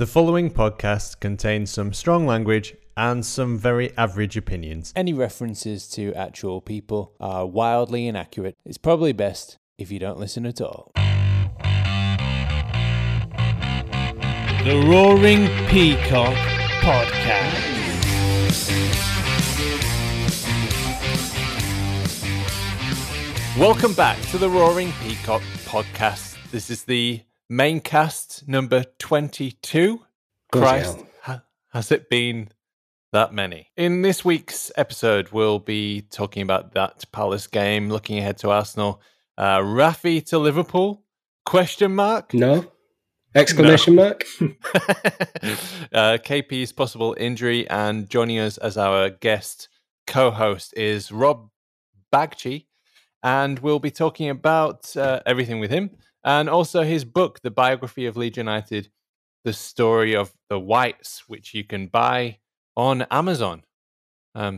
The following podcast contains some strong language and some very average opinions. Any references to actual people are wildly inaccurate. It's probably best if you don't listen at all. The Roaring Peacock Podcast. Welcome back to the Roaring Peacock Podcast. This is the main cast number 22. Christ, has it been that many? In this week's episode, we'll be talking about that Palace game, looking ahead to Arsenal, Rafi to Liverpool, question mark? No. Exclamation no. mark? KP's possible injury, and joining us as our guest co-host is Rob Bagchi, and we'll be talking about everything with him. And also his book, The Biography of Leeds United, The Story of the Whites, which you can buy on Amazon.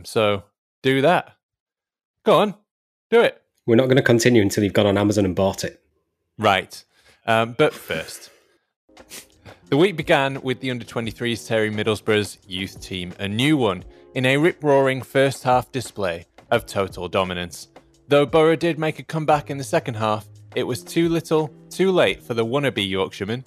So do that. Go on, do it. We're not going to continue until you've gone on Amazon and bought it. Right. But first, the week began with the under-23s tearing Middlesbrough's youth team a new one in a rip-roaring first-half display of total dominance. Though Borough did make a comeback in the second half, it was too little, too late for the wannabe Yorkshireman.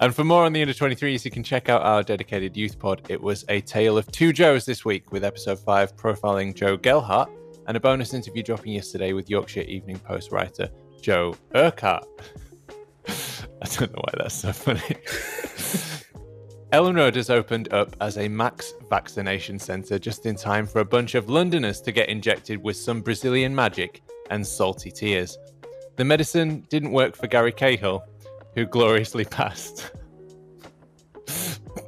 And for more on the under-23s, you can check out our dedicated youth pod. It was a tale of two Joes this week, with episode 5 profiling Joe Gelhart and a bonus interview dropping yesterday with Yorkshire Evening Post writer Joe Urquhart. I don't know why that's so funny. Ellen Road has opened up as a max vaccination centre just in time for a bunch of Londoners to get injected with some Brazilian magic and salty tears. The medicine didn't work for Gary Cahill, who gloriously passed.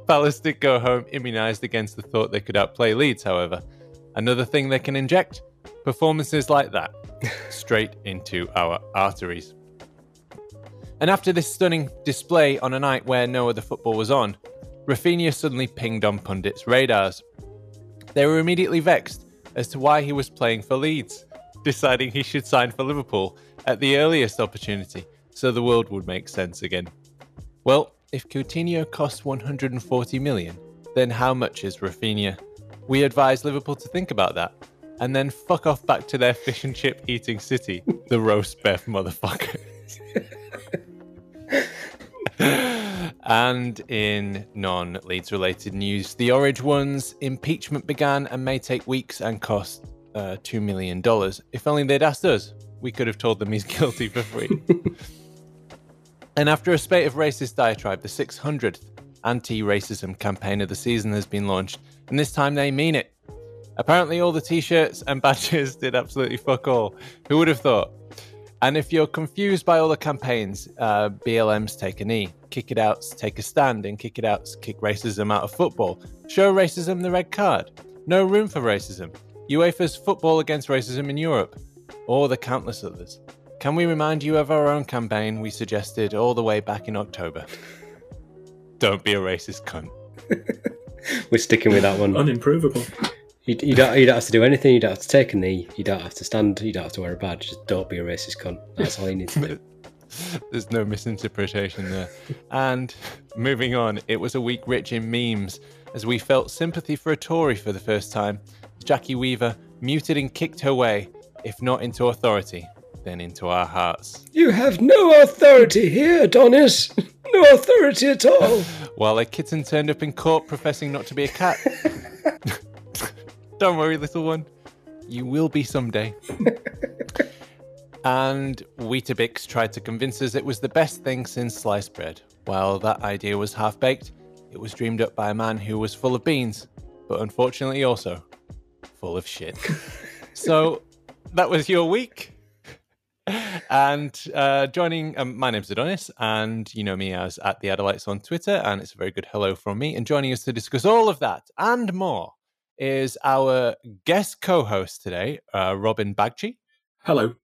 Palace did go home immunised against the thought they could outplay Leeds, however. Another thing they can inject? Performances like that, straight into our arteries. And after this stunning display on a night where no other football was on, Raphinha suddenly pinged on pundits' radars. They were immediately vexed as to why he was playing for Leeds, deciding he should sign for Liverpool at the earliest opportunity so the world would make sense again. Well, if Coutinho costs 140 million, then how much is Raphinha? We advise Liverpool to think about that and then fuck off back to their fish and chip eating city, the roast beef motherfucker. And in non-Leeds related news, the Orange One's impeachment began and may take weeks and cost $2 million. If only they'd asked us, we could have told them he's guilty for free. And after a spate of racist diatribe, the 600th anti-racism campaign of the season has been launched, and this time they mean it. Apparently all the t-shirts and badges did absolutely fuck all. Who would have thought? And if you're confused by all the campaigns, BLM's Take a Knee, Kick It Out's Take a Stand, and Kick It Out's Kick Racism Out of Football, Show Racism the Red Card, No Room for Racism, UEFA's Football Against Racism in Europe, or the countless others. Can we remind you of our own campaign we suggested all the way back in October? Don't be a racist cunt. We're sticking with that one. Unimprovable. You don't have to do anything, you don't have to take a knee, you don't have to stand, you don't have to wear a badge, just don't be a racist cunt. That's all you need to do. There's no misinterpretation there. And moving on, it was a week rich in memes, as we felt sympathy for a Tory for the first time. Jackie Weaver muted and kicked her way, if not into authority, then into our hearts. You have no authority here, Adonis. No authority at all. While a kitten turned up in court professing not to be a cat. Don't worry, little one. You will be someday. And Weetabix tried to convince us it was the best thing since sliced bread. While that idea was half-baked, it was dreamed up by a man who was full of beans, but unfortunately also full of shit. So that was your week. And joining, my name's Adonis, and you know me as @theadolites on Twitter, and it's a very good hello from me. And joining us to discuss all of that and more is our guest co-host today, Robin Bagchi. Hello.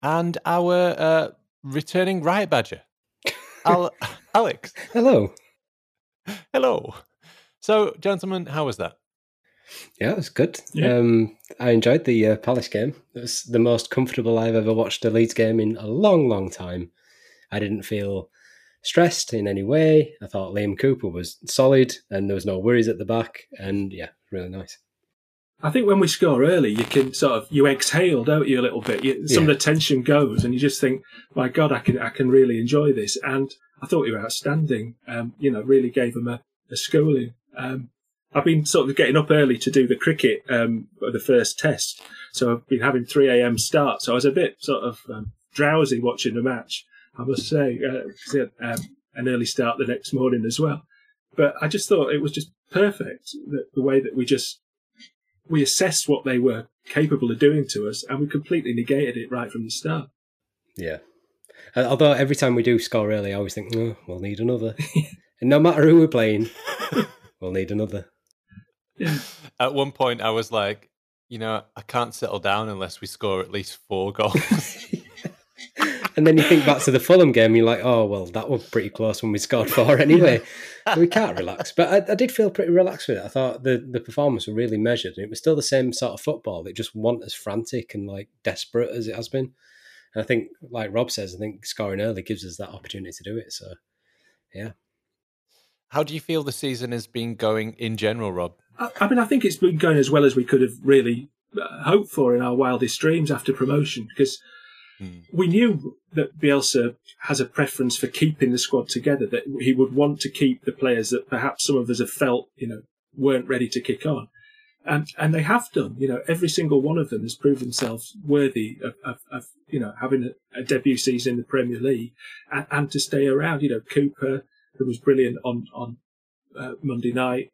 And our returning riot badger, Alex. Hello. Hello. So, gentlemen, how was that? Yeah, it was good. Yeah. I enjoyed the Palace game. It was the most comfortable I've ever watched a Leeds game in a long, long time. I didn't feel stressed in any way. I thought Liam Cooper was solid and there was no worries at the back. And yeah, really nice. I think when we score early, you can sort of, you exhale, don't you, a little bit. Some of the tension goes and you just think, my God, I can really enjoy this. And I thought he was outstanding. Really gave him a schooling. I've been sort of getting up early to do the cricket, the first test. So I've been having 3 a.m. start. So I was a bit sort of drowsy watching the match, I must say. An early start the next morning as well. But I just thought it was just perfect, the way that we assessed what they were capable of doing to us, and we completely negated it right from the start. Yeah. Although every time we do score early, I always think, we'll need another. And no matter who we're playing, we'll need another. Yeah. At one point, I was like, I can't settle down unless we score at least 4 goals. And then you think back to the Fulham game, you're like, oh, well, that was pretty close when we scored 4 anyway. Yeah. We can't relax. But I did feel pretty relaxed with it. I thought the performance were really measured. And it was still the same sort of football. It just wasn't as frantic and like desperate as it has been. And I think, like Rob says, I think scoring early gives us that opportunity to do it. So, yeah. How do you feel the season has been going in general, Rob? I mean, I think it's been going as well as we could have really hoped for in our wildest dreams after promotion, because we knew that Bielsa has a preference for keeping the squad together, that he would want to keep the players that perhaps some of us have felt, weren't ready to kick on. And they have done, every single one of them has proved themselves worthy of having a debut season in the Premier League and to stay around. Cooper, who was brilliant on Monday night.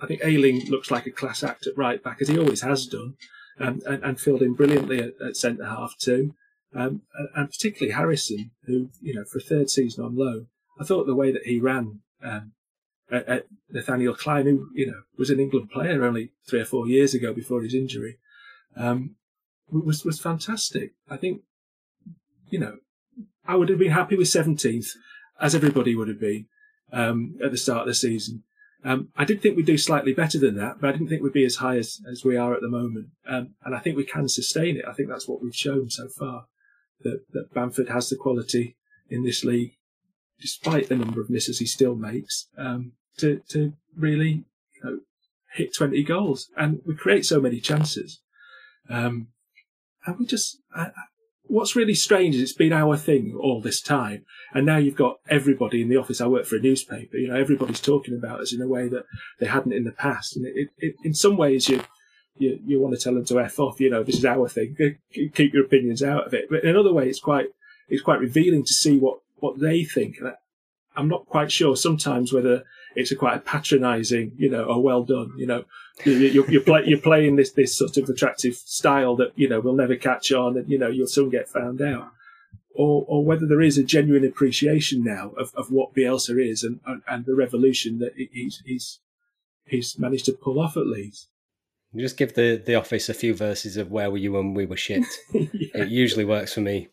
I think Ayling looks like a class act at right back, as he always has done, and filled in brilliantly at centre half too. And particularly Harrison, who, for a third season on loan, I thought the way that he ran at Nathaniel Klein, who, was an England player only 3 or 4 years ago before his injury, was fantastic. I think, I would have been happy with 17th, as everybody would have been at the start of the season. I did think we'd do slightly better than that, but I didn't think we'd be as high as we are at the moment. And I think we can sustain it. I think that's what we've shown so far. That Bamford has the quality in this league, despite the number of misses he still makes, to really hit 20 goals. And we create so many chances. And we just, what's really strange is it's been our thing all this time. And now you've got everybody in the office. I work for a newspaper. Everybody's talking about us in a way that they hadn't in the past. And it in some ways you want to tell them to F off, this is our thing, keep your opinions out of it. But in another way, it's quite revealing to see what they think. And I'm not quite sure sometimes whether it's quite a patronising, oh, well done, you're playing this sort of attractive style that, will never catch on and, you'll soon get found out. Or whether there is a genuine appreciation now of what Bielsa is and the revolution that he's managed to pull off at Leeds. You just give the office a few verses of where were you when we were shit. Yeah. It usually works for me.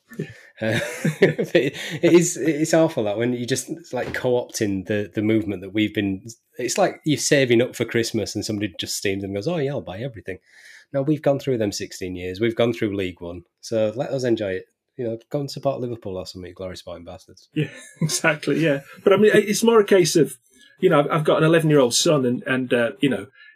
It's awful that when you just like co-opting the movement that we've been. It's like you're saving up for Christmas and somebody just steams and goes, "Oh yeah, I'll buy everything." No, we've gone through them 16 years. We've gone through League One, so let us enjoy it. Go and support Liverpool or something, glorious sporting bastards. Yeah, exactly. Yeah, but I mean, it's more a case of I've got an 11-year-old son, and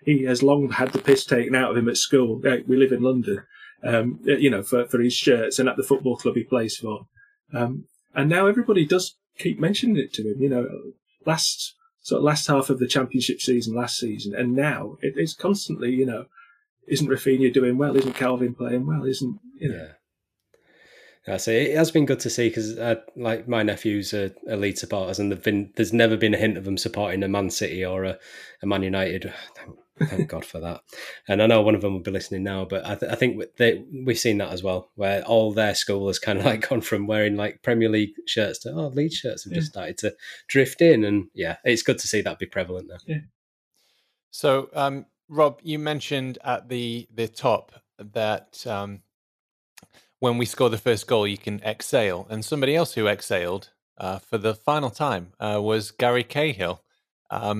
he has long had the piss taken out of him at school. We live in London, for his shirts and at the football club he plays for. And now everybody does keep mentioning it to him, last half of the championship season last season. And now it's constantly, isn't Raphinha doing well? Isn't Calvin playing well? Isn't, Yeah. So it has been good to see because, like, my nephews are Leeds supporters, and there's never been a hint of them supporting a Man City or a Man United. Thank God for that. And I know one of them will be listening now, but I think we've seen that as well, where all their school has kind of like gone from wearing like Premier League shirts to Leeds shirts have just started to drift in, and it's good to see that be prevalent now. Yeah. So, Rob, you mentioned at the top that. When we score the first goal, you can exhale. And somebody else who exhaled for the final time was Gary Cahill.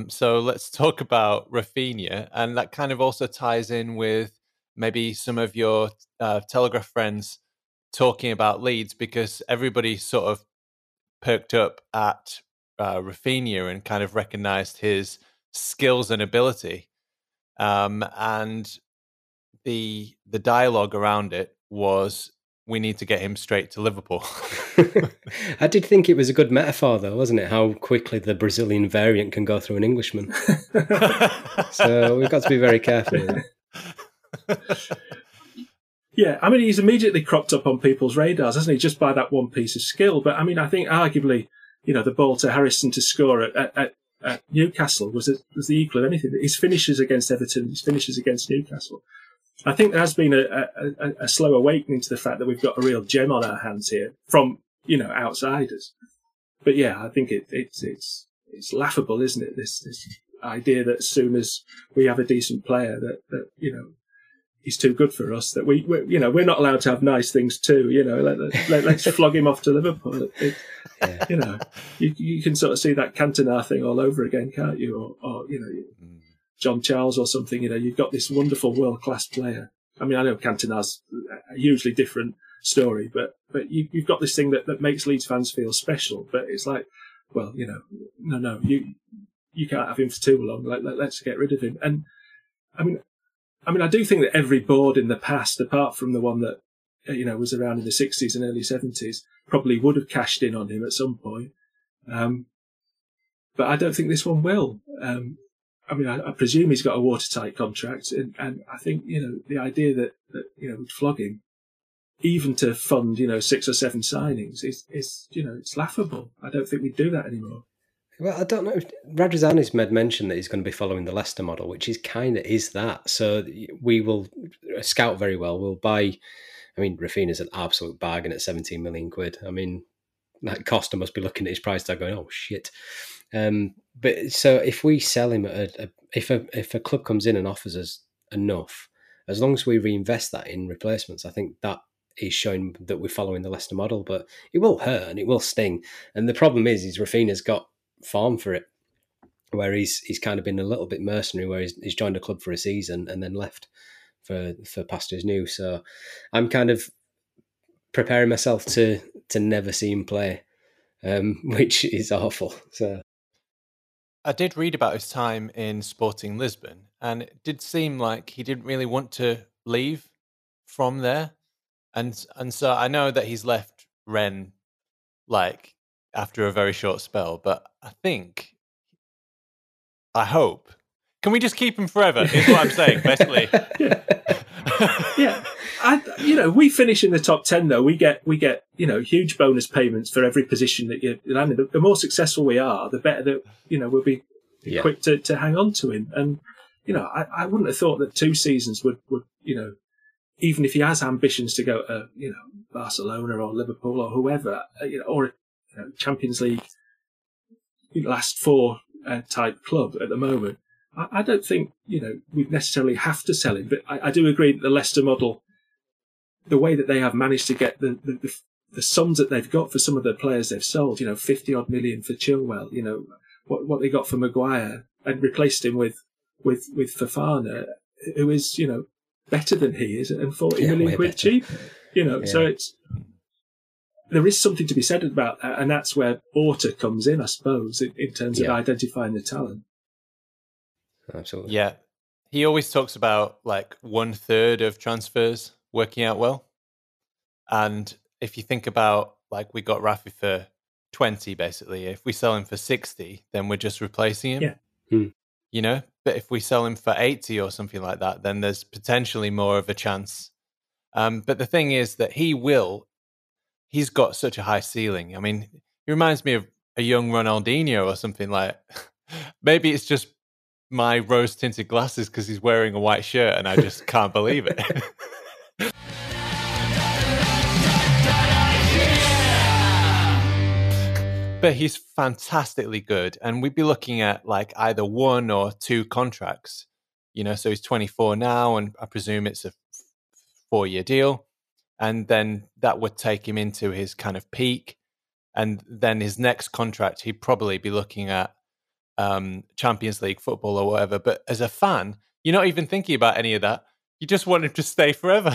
So let's talk about Raphinha. And that kind of also ties in with maybe some of your Telegraph friends talking about Leeds, because everybody sort of perked up at Raphinha and kind of recognised his skills and ability. And the dialogue around it was, we need to get him straight to Liverpool. I did think it was a good metaphor, though, wasn't it? How quickly the Brazilian variant can go through an Englishman. So we've got to be very careful here. Yeah, I mean, he's immediately cropped up on people's radars, hasn't he? Just by that one piece of skill. But I mean, I think arguably, you know, the ball to Harrison to score at Newcastle was the equal of anything. His finishes against Everton, his finishes against Newcastle. I think there has been a slow awakening to the fact that we've got a real gem on our hands here from, you know, outsiders. But yeah, I think it's laughable, isn't it? This idea that as soon as we have a decent player, that you know, he's too good for us, that we're not allowed to have nice things too, you know, let's flog him off to Liverpool. Yeah. You know, you can sort of see that Cantona thing all over again, can't you? Or you know, John Charles or something, you know, you've got this wonderful world-class player. I mean, I know Cantona's a hugely different story, but you've got this thing that makes Leeds fans feel special, but it's like, well, you know, no, you can't have him for too long. Let's get rid of him. And I mean, I do think that every board in the past, apart from the one that, you know, was around in the 60s and early 70s, probably would have cashed in on him at some point. But I don't think this one will. I mean, I presume he's got a watertight contract, and I think, you know, the idea that you know, we'd flog him, even to fund, you know, 6 or 7 signings, is you know, it's laughable. I don't think we'd do that anymore. Well, I don't know. Radrazani's made mention that he's going to be following the Leicester model, which is kind of is that. So we will scout very well. We'll buy. I mean, Raphinha's an absolute bargain at 17 million quid. I mean, that Costa must be looking at his price tag going, oh shit. But so if we sell him, if a club comes in and offers us enough, as long as we reinvest that in replacements, I think that is showing that we're following the Leicester model. But it will hurt and it will sting. And the problem is Raphinha's got form for it, where he's kind of been a little bit mercenary, where he's joined a club for a season and then left for pastures new. So I'm kind of preparing myself to never see him play, which is awful. So. I did read about his time in Sporting Lisbon, and it did seem like he didn't really want to leave from there. And so I know that he's left Rennes like after a very short spell, but I hope, can we just keep him forever? Is what I'm saying, basically. Yeah. You know, we finish in the top 10, though. We get, you know, huge bonus payments for every position that you land in. The more successful we are, the better that, you know, we'll be equipped to hang on to him. And, you know, I wouldn't have thought that 2 seasons would, you know, even if he has ambitions to go to, you know, Barcelona or Liverpool or whoever, you know, or you know, Champions League last 4 type club at the moment. I don't think, you know, we'd necessarily have to sell him, but I do agree that the Leicester model, the way that they have managed to get the sums that they've got for some of the players they've sold, you know, 50-odd million for Chilwell, you know, what they got for Maguire and replaced him with Fofana, who is, you know, better than he is and 40 million quid cheap, you know, so there is something to be said about that. And that's where Orta comes in, I suppose, in terms of identifying the talent. Absolutely. Yeah. He always talks about like 1/3 of transfers working out well. And if you think about, like, we got Rafi for 20, basically. If we sell him for 60, then we're just replacing him. Yeah. Mm. You know? But if we sell him for 80 or something like that, then there's potentially more of a chance. But the thing is that he's got such a high ceiling. I mean, he reminds me of a young Ronaldinho or something like maybe it's just my rose-tinted glasses because he's wearing a white shirt and I just can't believe it. But he's fantastically good. And we'd be looking at like either 1 or 2 contracts, you know, so he's 24 now and I presume it's a 4-year deal. And then that would take him into his kind of peak. And then his next contract, he'd probably be looking at Champions League football or whatever. But as a fan, you're not even thinking about any of that. You just want him to stay forever.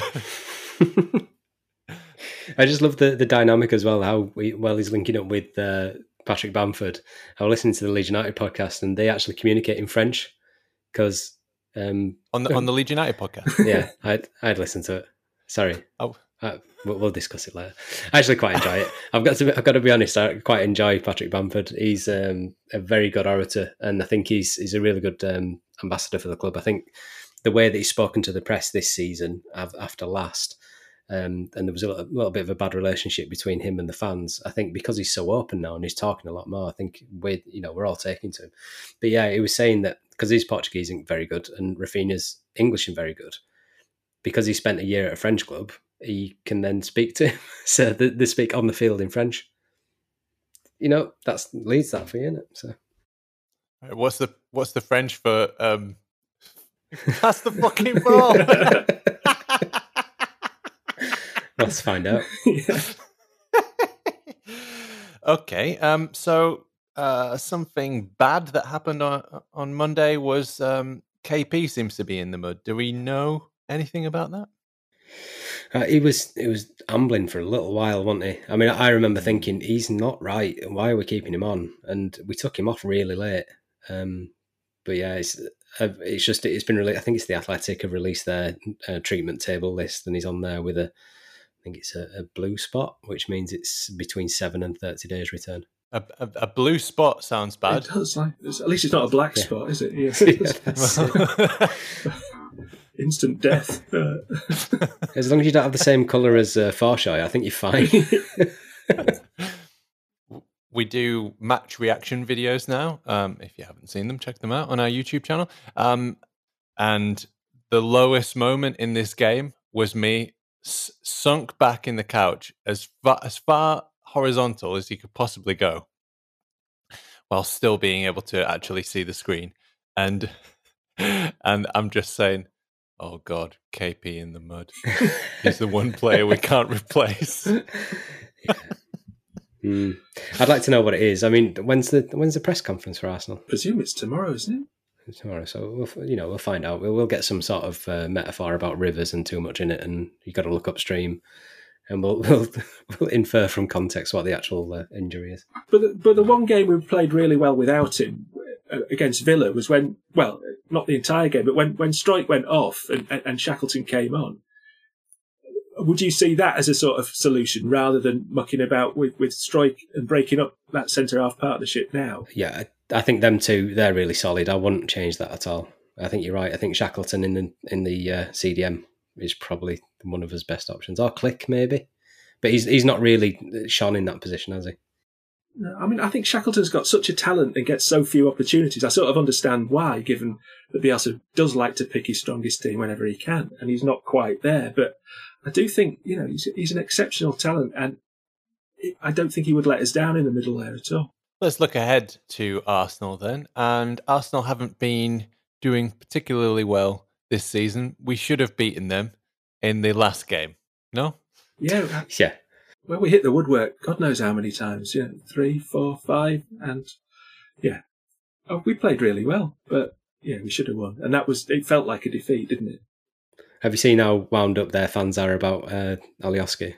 I just love the dynamic as well, how well he's linking up with Patrick Bamford. I was listening to the Leeds United podcast and they actually communicate in French because... on the Leeds United podcast? Yeah, I'd listened to it. Sorry. Oh. We'll discuss it later. I actually quite enjoy it. I've got to be honest, I quite enjoy Patrick Bamford. He's a very good orator and I think he's a really good ambassador for the club. I think the way that he's spoken to the press this season after last... and there was a little bit of a bad relationship between him and the fans. I think because he's so open now and he's talking a lot more, I think we're all taking to him. But yeah, he was saying that because his Portuguese isn't very good and Raphinha's English isn't very good, because he spent a year at a French club, he can then speak to him. So they speak on the field in French. That's Leeds that for you, isn't it? So what's the French for? That's the fucking ball. Let's find out. Okay. So something bad that happened on Monday was KP seems to be in the mud. Do we know anything about that? He was ambling for a little while, wasn't he? I mean, I remember thinking, he's not right. Why are we keeping him on? And we took him off really late. But yeah, it's been really. I think it's The Athletic have released their treatment table list, and he's on there with I think it's a blue spot, which means it's between 7 and 30 days return. A blue spot sounds bad. It does. At least it's not a black spot, is it? Yeah, instant death. As long as you don't have the same colour as Farshy, I think you're fine. We do match reaction videos now. If you haven't seen them, check them out on our YouTube channel. And the lowest moment in this game was me sunk back in the couch as far horizontal as you could possibly go while still being able to actually see the screen, and I'm just saying, oh God, KP in the mud. He's the one player we can't replace. Yeah. I'd like to know what it is. I mean, when's the press conference for Arsenal? I presume it's tomorrow, isn't it? Tomorrow, so we'll find out. We'll get some sort of metaphor about rivers and too much in it, and you got to look upstream, and we'll infer from context what the actual injury is. But the one game we played really well without him against Villa was when, well, not the entire game, but when Strike went off and Shackleton came on. Would you see that as a sort of solution rather than mucking about with Strike and breaking up that centre half partnership now? Yeah. I think them two, they're really solid. I wouldn't change that at all. I think you're right. I think Shackleton in the CDM is probably one of his best options. Or Click, maybe. But he's not really shone in that position, has he? No, I mean, I think Shackleton's got such a talent and gets so few opportunities. I sort of understand why, given that Bielsa does like to pick his strongest team whenever he can, and he's not quite there. But I do think, he's an exceptional talent, and I don't think he would let us down in the middle there at all. Let's look ahead to Arsenal then. And Arsenal haven't been doing particularly well this season. We should have beaten them in the last game, no? Yeah. Well, we hit the woodwork God knows how many times. Yeah, 3, 4, 5. And yeah, we played really well. But yeah, we should have won. And it felt like a defeat, didn't it? Have you seen how wound up their fans are about Alioski?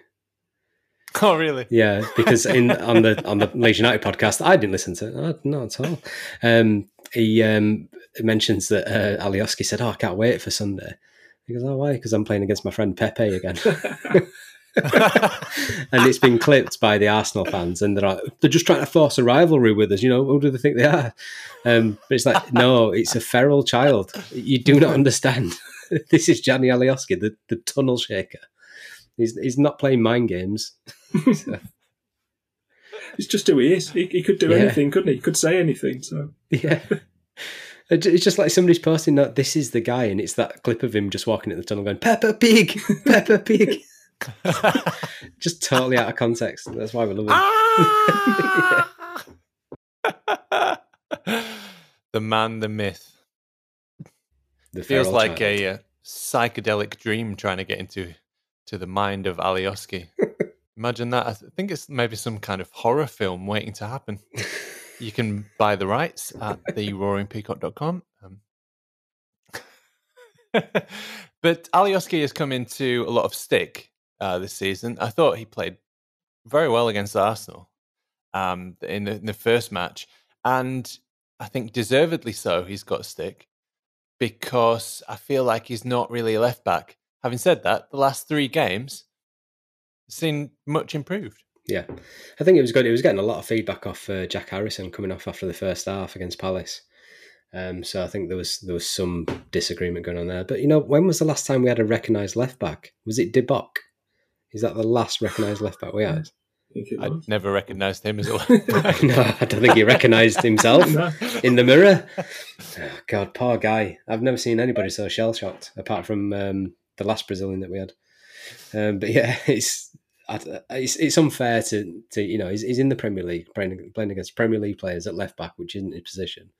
Oh really? Yeah, because on the Leeds United podcast, I didn't listen to it, not at all. He mentions that Alioski said, "Oh, I can't wait for Sunday." He goes, "Oh, why?" Because I'm playing against my friend Pepe again, and it's been clipped by the Arsenal fans, and they're just trying to force a rivalry with us. Who do they think they are? But it's like, no, it's a feral child. You do not understand. This is Gianni Alioski, the tunnel shaker. He's not playing mind games. So. It's just who he is. He could do anything, couldn't he? He could say anything. So yeah, it's just like somebody's posting that this is the guy, and it's that clip of him just walking at the tunnel going, "Peppa Pig, Peppa Pig." Just totally out of context. That's why we love him. Ah! The man, the myth. The feels like child. A psychedelic dream trying to get into the mind of Alioski. Imagine that. I think it's maybe some kind of horror film waiting to happen. You can buy the rights at theroaringpeacock.com. But Alioski has come into a lot of stick this season. I thought he played very well against Arsenal in the first match. And I think deservedly so, he's got a stick, because I feel like he's not really a left-back. Having said that, the last three games seem much improved. Yeah, I think it was good. He was getting a lot of feedback off Jack Harrison coming off after the first half against Palace. So I think there was some disagreement going on there. But, you know, when was the last time we had a recognised left-back? Was it Dibok? Is that the last recognised left-back we had? I never recognised him as a left-back. No, I don't think he recognised himself in the mirror. Oh, God, poor guy. I've never seen anybody so shell-shocked, apart from the last Brazilian that we had. But, yeah, it's unfair to you know, he's in the Premier League playing against Premier League players at left back, which isn't his position,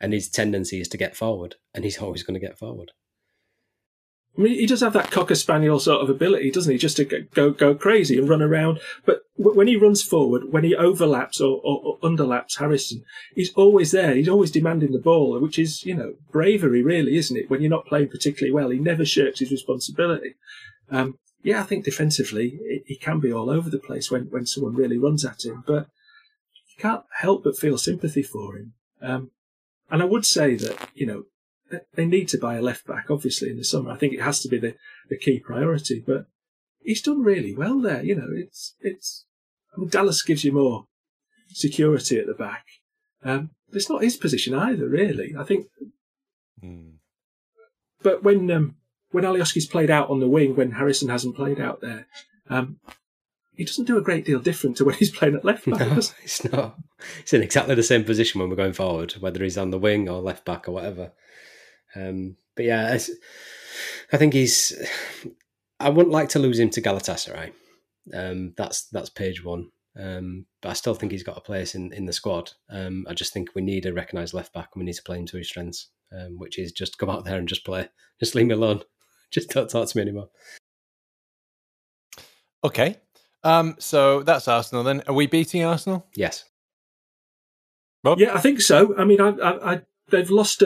and his tendency is to get forward, and he's always going to get forward. I mean, he does have that cocker spaniel sort of ability, doesn't he? Just to go crazy and run around. But when he runs forward, when he overlaps or underlaps Harrison, he's always there. He's always demanding the ball, which is, you know, bravery, really, isn't it? When you're not playing particularly well, he never shirks his responsibility. Yeah, I think defensively he can be all over the place when someone really runs at him, but you can't help but feel sympathy for him. And I would say that, you know, they need to buy a left-back, obviously, in the summer. I think it has to be the key priority, but he's done really well there. You know, I mean, Dallas gives you more security at the back. It's not his position either, really, I think. Mm. But when Alioski's played out on the wing, when Harrison hasn't played out there, he doesn't do a great deal different to when he's playing at left-back. No, it's not. He's in exactly the same position when we're going forward, whether he's on the wing or left-back or whatever. But yeah, I think he's... I wouldn't like to lose him to Galatasaray. That's page one. But I still think he's got a place in the squad. I just think we need a recognised left-back and we need to play him to his strengths, which is just come out there and just play. Just leave me alone. Just don't talk to me anymore. Okay. So that's Arsenal then. Are we beating Arsenal? Yes. Rob? Yeah, I think so. I mean, they've lost...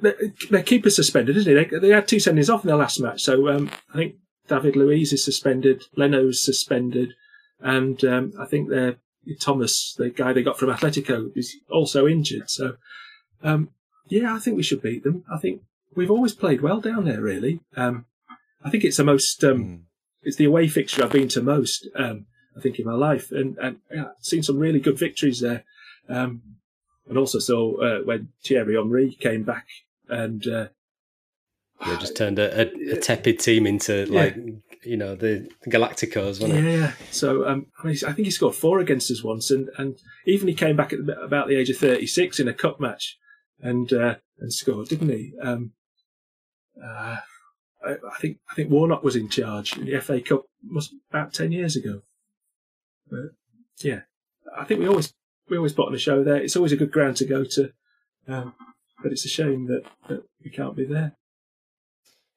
their keeper's suspended, isn't he? They had two sendings off in their last match. So I think David Luiz is suspended. Leno's suspended. And I think Thomas, the guy they got from Atletico, is also injured. So, yeah, I think we should beat them. I think we've always played well down there, really. I think it's the most... It's the away fixture I've been to most, I think, in my life. And yeah, seen some really good victories there. And also saw when Thierry Henry came back and... yeah, just turned a tepid team into, like, yeah, you know, the Galacticos, wasn't it? Yeah, so I think he scored four against us once, and even he came back at about the age of 36 in a cup match and scored, didn't he? I think Warnock was in charge in the FA Cup about 10 years ago. But yeah, I think we always put on a show there. It's always a good ground to go to, but it's a shame that we can't be there.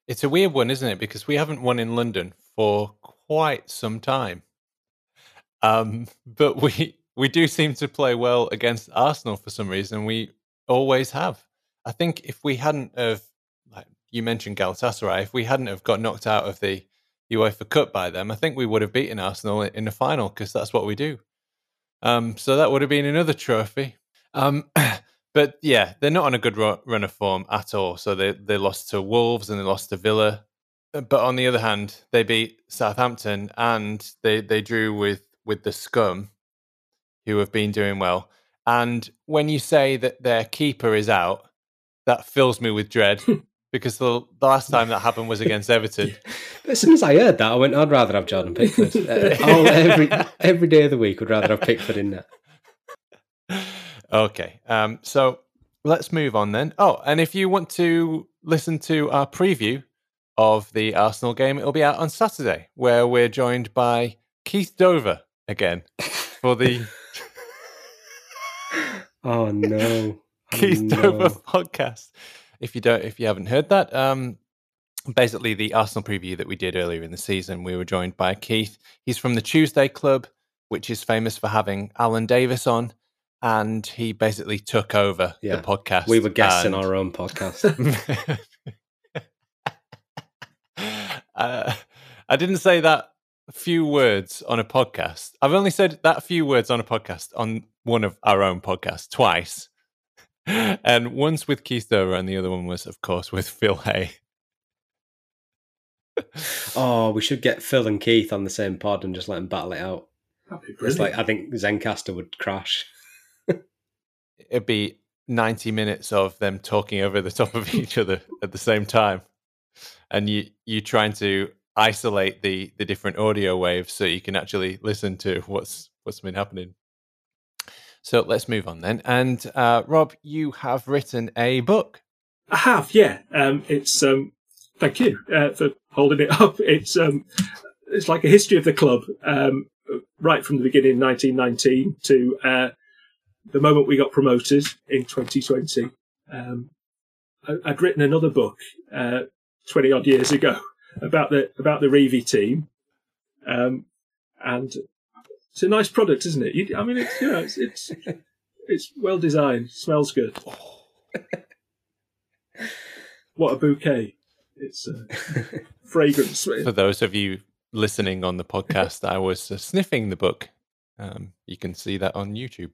It's a weird one, isn't it? Because we haven't won in London for quite some time. But we do seem to play well against Arsenal for some reason. We always have. I think if we hadn't have, like you mentioned Galatasaray, if we hadn't have got knocked out of the UEFA Cup by them, I think we would have beaten Arsenal in the final, because that's what we do. So that would have been another trophy. But yeah, they're not on a good run of form at all. So they lost to Wolves and they lost to Villa. But on the other hand, they beat Southampton and they drew with the scum, who have been doing well. And when you say that their keeper is out, that fills me with dread, because the last time that happened was against Everton. But as soon as I heard that, I went, I'd rather have Jordan Pickford. Every day of the week, I'd rather have Pickford in that. Okay, so let's move on then. Oh, and if you want to listen to our preview of the Arsenal game, it'll be out on Saturday, where we're joined by Keith Dover again for the... Oh, no. Keith Dover podcast. If you haven't heard that, basically the Arsenal preview that we did earlier in the season, we were joined by Keith. He's from the Tuesday Club, which is famous for having Alan Davis on. And he basically took over the podcast. We were guests in our own podcast. I didn't say that few words on a podcast. I've only said that few words on a podcast on one of our own podcasts twice. And once with Keith Dover, and the other one was, of course, with Phil Hay. Oh, we should get Phil and Keith on the same pod and just let them battle it out. That'd be brilliant. It's like, I think Zencaster would crash. It'd be 90 minutes of them talking over the top of each other at the same time. And you trying to isolate the different audio waves so you can actually listen to what's been happening. So let's move on then. And Rob, you have written a book. I have, yeah. It's thank you for holding it up. It's like a history of the club, right from the beginning in 1919 to the moment we got promoted in 2020. I'd written another book 20 odd years ago about the Revie team, and it's a nice product, isn't it? I mean, it's, you know, it's well designed, smells good. Oh. What a bouquet! It's fragrance. For those of you listening on the podcast, I was sniffing the book. You can see that on YouTube.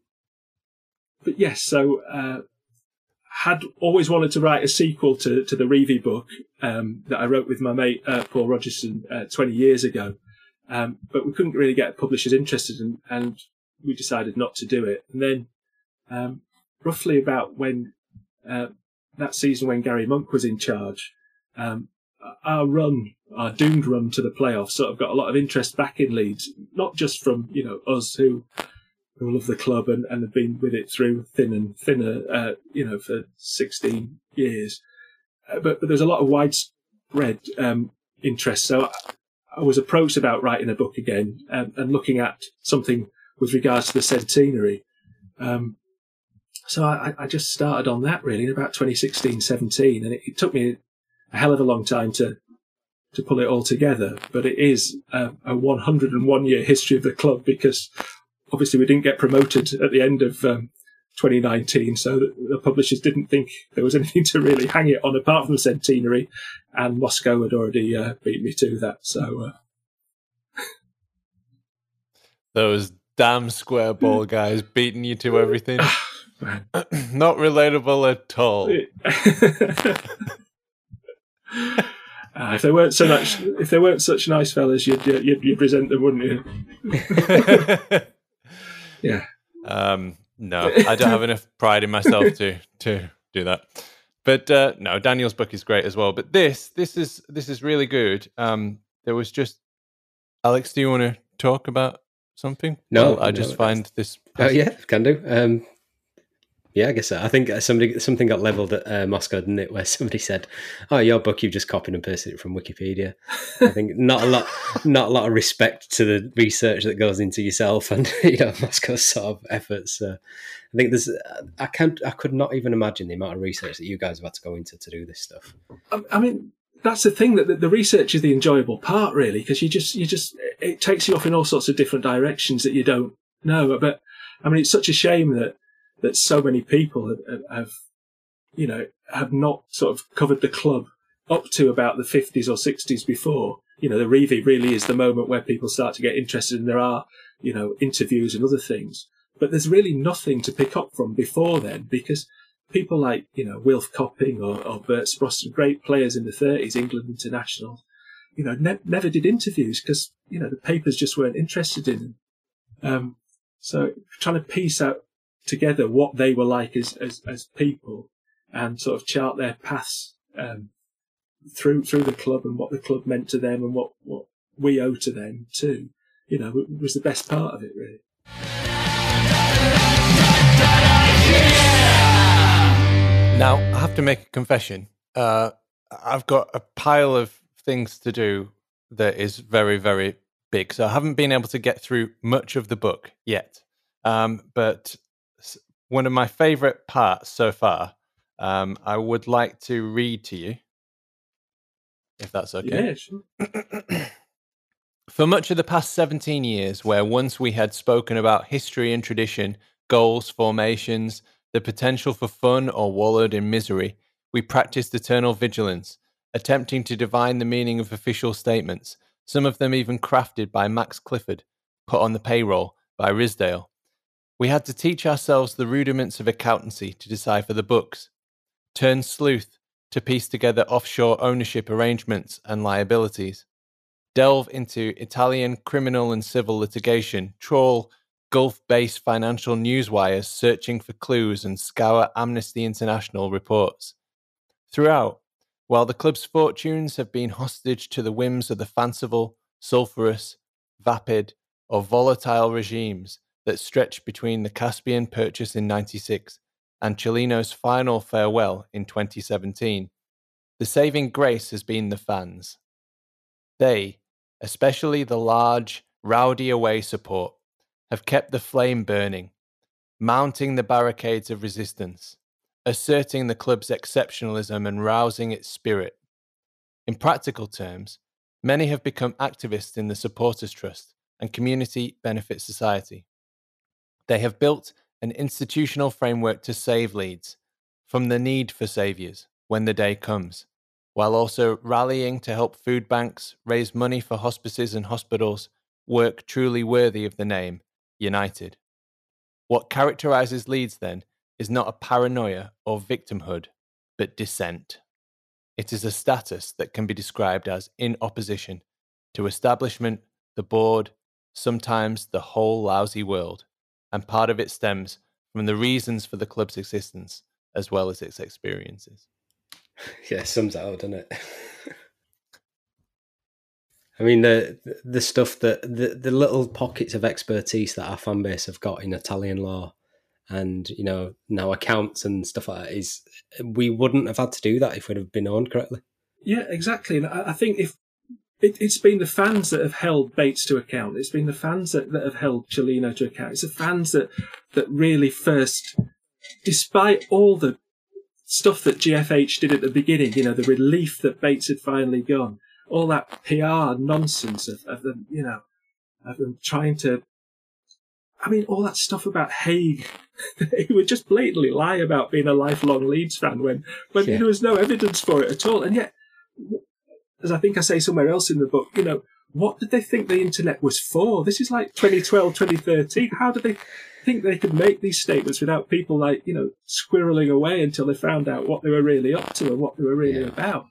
But yes, so had always wanted to write a sequel to the Revie book that I wrote with my mate Paul Rogerson 20 years ago. But we couldn't really get publishers interested, and we decided not to do it. And then roughly about when that season when Gary Monk was in charge, our doomed run to the playoffs sort of got a lot of interest back in Leeds, not just from, you know, us who love the club and have been with it through thin and thinner, you know, for 16 years. But there's a lot of widespread interest. So I was approached about writing a book again and looking at something with regards to the centenary. So I just started on that really in about 2016-17, and it took me a hell of a long time to pull it all together. But it is a 101-year history of the club, because obviously we didn't get promoted at the end of 2019, so the publishers didn't think there was anything to really hang it on apart from the centenary, and Moscow had already beat me to that. So those damn square ball guys beating you to everything. Not relatable at all. If they weren't such nice fellas, you'd resent them, wouldn't you? Yeah. No, I don't have enough pride in myself to do that. But no, Daniel's book is great as well. But this is really good. There was just, Alex, do you want to talk about something? No, well, I just find this. Oh yeah, can do. Yeah, I guess so. I think something got levelled at Moscow, didn't it? Where somebody said, "Oh, your book, you've just copied and pasted it from Wikipedia." I think not a lot of respect to the research that goes into yourself and, you know, Moscow's sort of efforts. I think there's, I could not even imagine the amount of research that you guys have had to go into to do this stuff. I mean, that's the thing, that the research is the enjoyable part, really, because you just it takes you off in all sorts of different directions that you don't know. But I mean, it's such a shame that so many people have not sort of covered the club up to about the 50s or 60s before. You know, the Revie really is the moment where people start to get interested, and there are, you know, interviews and other things. But there's really nothing to pick up from before then, because people like, you know, Wilf Copping or Bert Spross, some great players in the 30s, England international, you know, never did interviews because, you know, the papers just weren't interested in them. So trying to piece out together what they were like as people, and sort of chart their paths through the club, and what the club meant to them, and what we owe to them too. You know, it was the best part of it, really. Now I have to make a confession. I've got a pile of things to do that is very, very big, so I haven't been able to get through much of the book yet. But one of my favourite parts so far, I would like to read to you, if that's okay. Yeah, sure. For much of the past 17 years, where once we had spoken about history and tradition, goals, formations, the potential for fun or wallowed in misery, we practised eternal vigilance, attempting to divine the meaning of official statements, some of them even crafted by Max Clifford, put on the payroll by Ridsdale. We had to teach ourselves the rudiments of accountancy to decipher the books, turn sleuth to piece together offshore ownership arrangements and liabilities, delve into Italian criminal and civil litigation, trawl Gulf-based financial news wires searching for clues, and scour Amnesty International reports. Throughout, while the club's fortunes have been hostage to the whims of the fanciful, sulphurous, vapid, or volatile regimes that stretched between the Caspian Purchase in 1996 and Cellino's final farewell in 2017, the saving grace has been the fans. They, especially the large, rowdy away support, have kept the flame burning, mounting the barricades of resistance, asserting the club's exceptionalism and rousing its spirit. In practical terms, many have become activists in the Supporters' Trust and Community Benefit Society. They have built an institutional framework to save Leeds from the need for saviours when the day comes, while also rallying to help food banks, raise money for hospices and hospitals, work truly worthy of the name, United. What characterises Leeds, then, is not a paranoia or victimhood, but dissent. It is a status that can be described as in opposition to establishment, the board, sometimes the whole lousy world, and part of it stems from the reasons for the club's existence as well as its experiences. Yeah, sums it out, doesn't it? I mean, the stuff that the little pockets of expertise that our fan base have got in Italian law and, you know, now accounts and stuff like that, is we wouldn't have had to do that if we'd have been owned correctly. Yeah, exactly. And I think if it's been the fans that have held Bates to account, it's been the fans that have held Cellino to account. It's the fans that really first, despite all the stuff that GFH did at the beginning, you know, the relief that Bates had finally gone, all that PR nonsense of them, you know, of them trying to, I mean, all that stuff about Haig. He would just blatantly lie about being a lifelong Leeds fan when yeah, there was no evidence for it at all. And yet, as I think I say somewhere else in the book, you know, what did they think the internet was for? This is like 2012, 2013. How did they think they could make these statements without people, like, you know, squirreling away until they found out what they were really up to and what they were really about?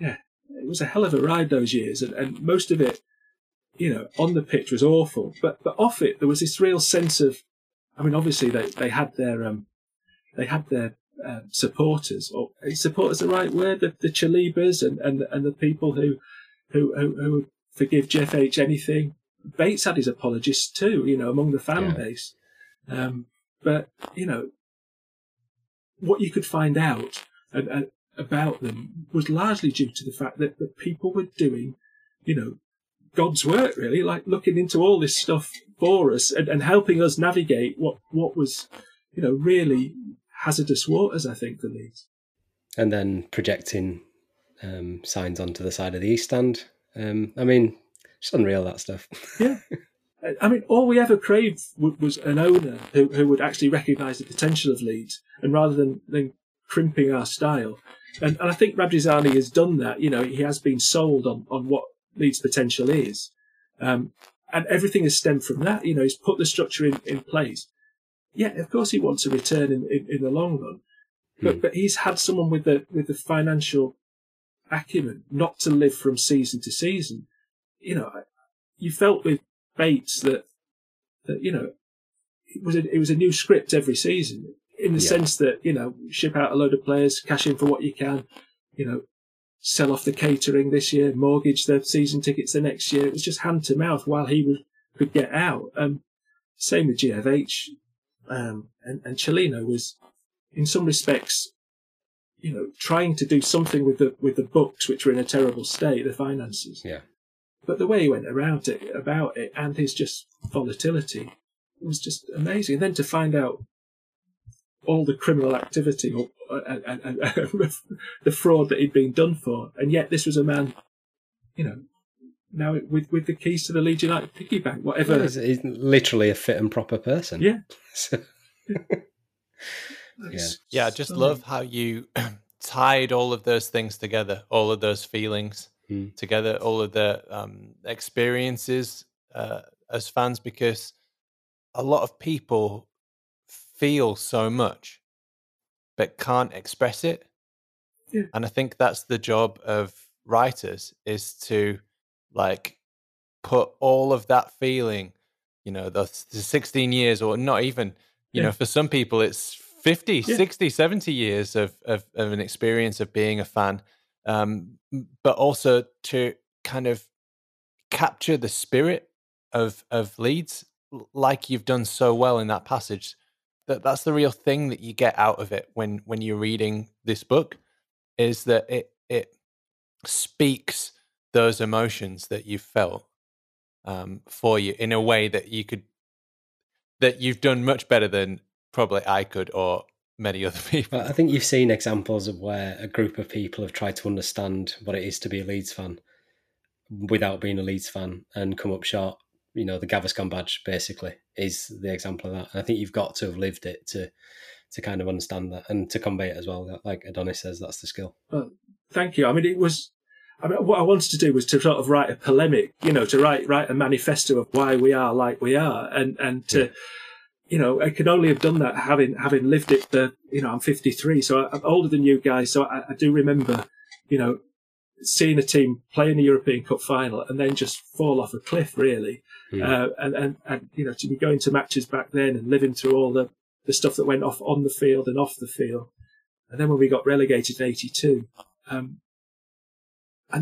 Yeah, it was a hell of a ride those years, and most of it, you know, on the pitch was awful, but off it there was this real sense of, I mean, obviously they had their supporters, or is supporters the right word? The Chalibas and the people who would forgive Jeff H anything. Bates had his apologists too, you know, among the fan base, but you know what you could find out and about them was largely due to the fact that people were doing, you know, God's work, really, like looking into all this stuff for us and helping us navigate what was, you know, really hazardous waters, I think, for Leeds. And then projecting signs onto the side of the East Stand. I mean, it's unreal, that stuff. Yeah. I mean, all we ever craved was an owner who would actually recognise the potential of Leeds, and rather than crimping our style. And I think Rabdizani has done that. You know, he has been sold on what Leeds' potential is. And everything has stemmed from that. You know, he's put the structure in place. Yeah, of course he wants a return in the long run. But he's had someone with the financial acumen not to live from season to season. You know, you felt with Bates that you know, it was a new script every season. In the sense that, you know, ship out a load of players, cash in for what you can, you know, sell off the catering this year, mortgage the season tickets the next year. It was just hand to mouth while he could get out. Same with GFH. And Cellino was, in some respects, you know, trying to do something with the books, which were in a terrible state, the finances. Yeah. But the way he went around it, about it, and his just volatility was just amazing. And then to find out all the criminal activity and the fraud that he'd been done for. And yet this was a man, you know, now with the keys to the Leeds United piggy bank, whatever. Yeah, he's literally a fit and proper person. Yeah. I just love how you tied all of those things together, all of those feelings, together, all of the experiences as fans, because a lot of people feel so much but can't express it. Yeah. And I think that's the job of writers, is to like put all of that feeling, you know, the 16 years or not even, you know, for some people it's 50, 60, 70 years of an experience of being a fan, but also to kind of capture the spirit of Leeds, like you've done so well in that passage. That's the real thing that you get out of it when you're reading this book, is that it speaks those emotions that you've felt for you in a way that you've done much better than probably I could or many other people. I think you've seen examples of where a group of people have tried to understand what it is to be a Leeds fan without being a Leeds fan and come up short. You know, the Gaviscon badge basically is the example of that. And I think you've got to have lived it to kind of understand that and to convey it as well. Like Adonis says, that's the skill. Thank you. I mean, what I wanted to do was to sort of write a polemic, you know, to write a manifesto of why we are like we are, and to, you know, I could only have done that having lived it. You know, I'm 53, so I'm older than you guys. So I do remember, you know, seeing a team play in the European Cup final and then just fall off a cliff, really. And you know, to be going to matches back then and living through all the stuff that went off on the field and off the field. And then when we got relegated in 82, and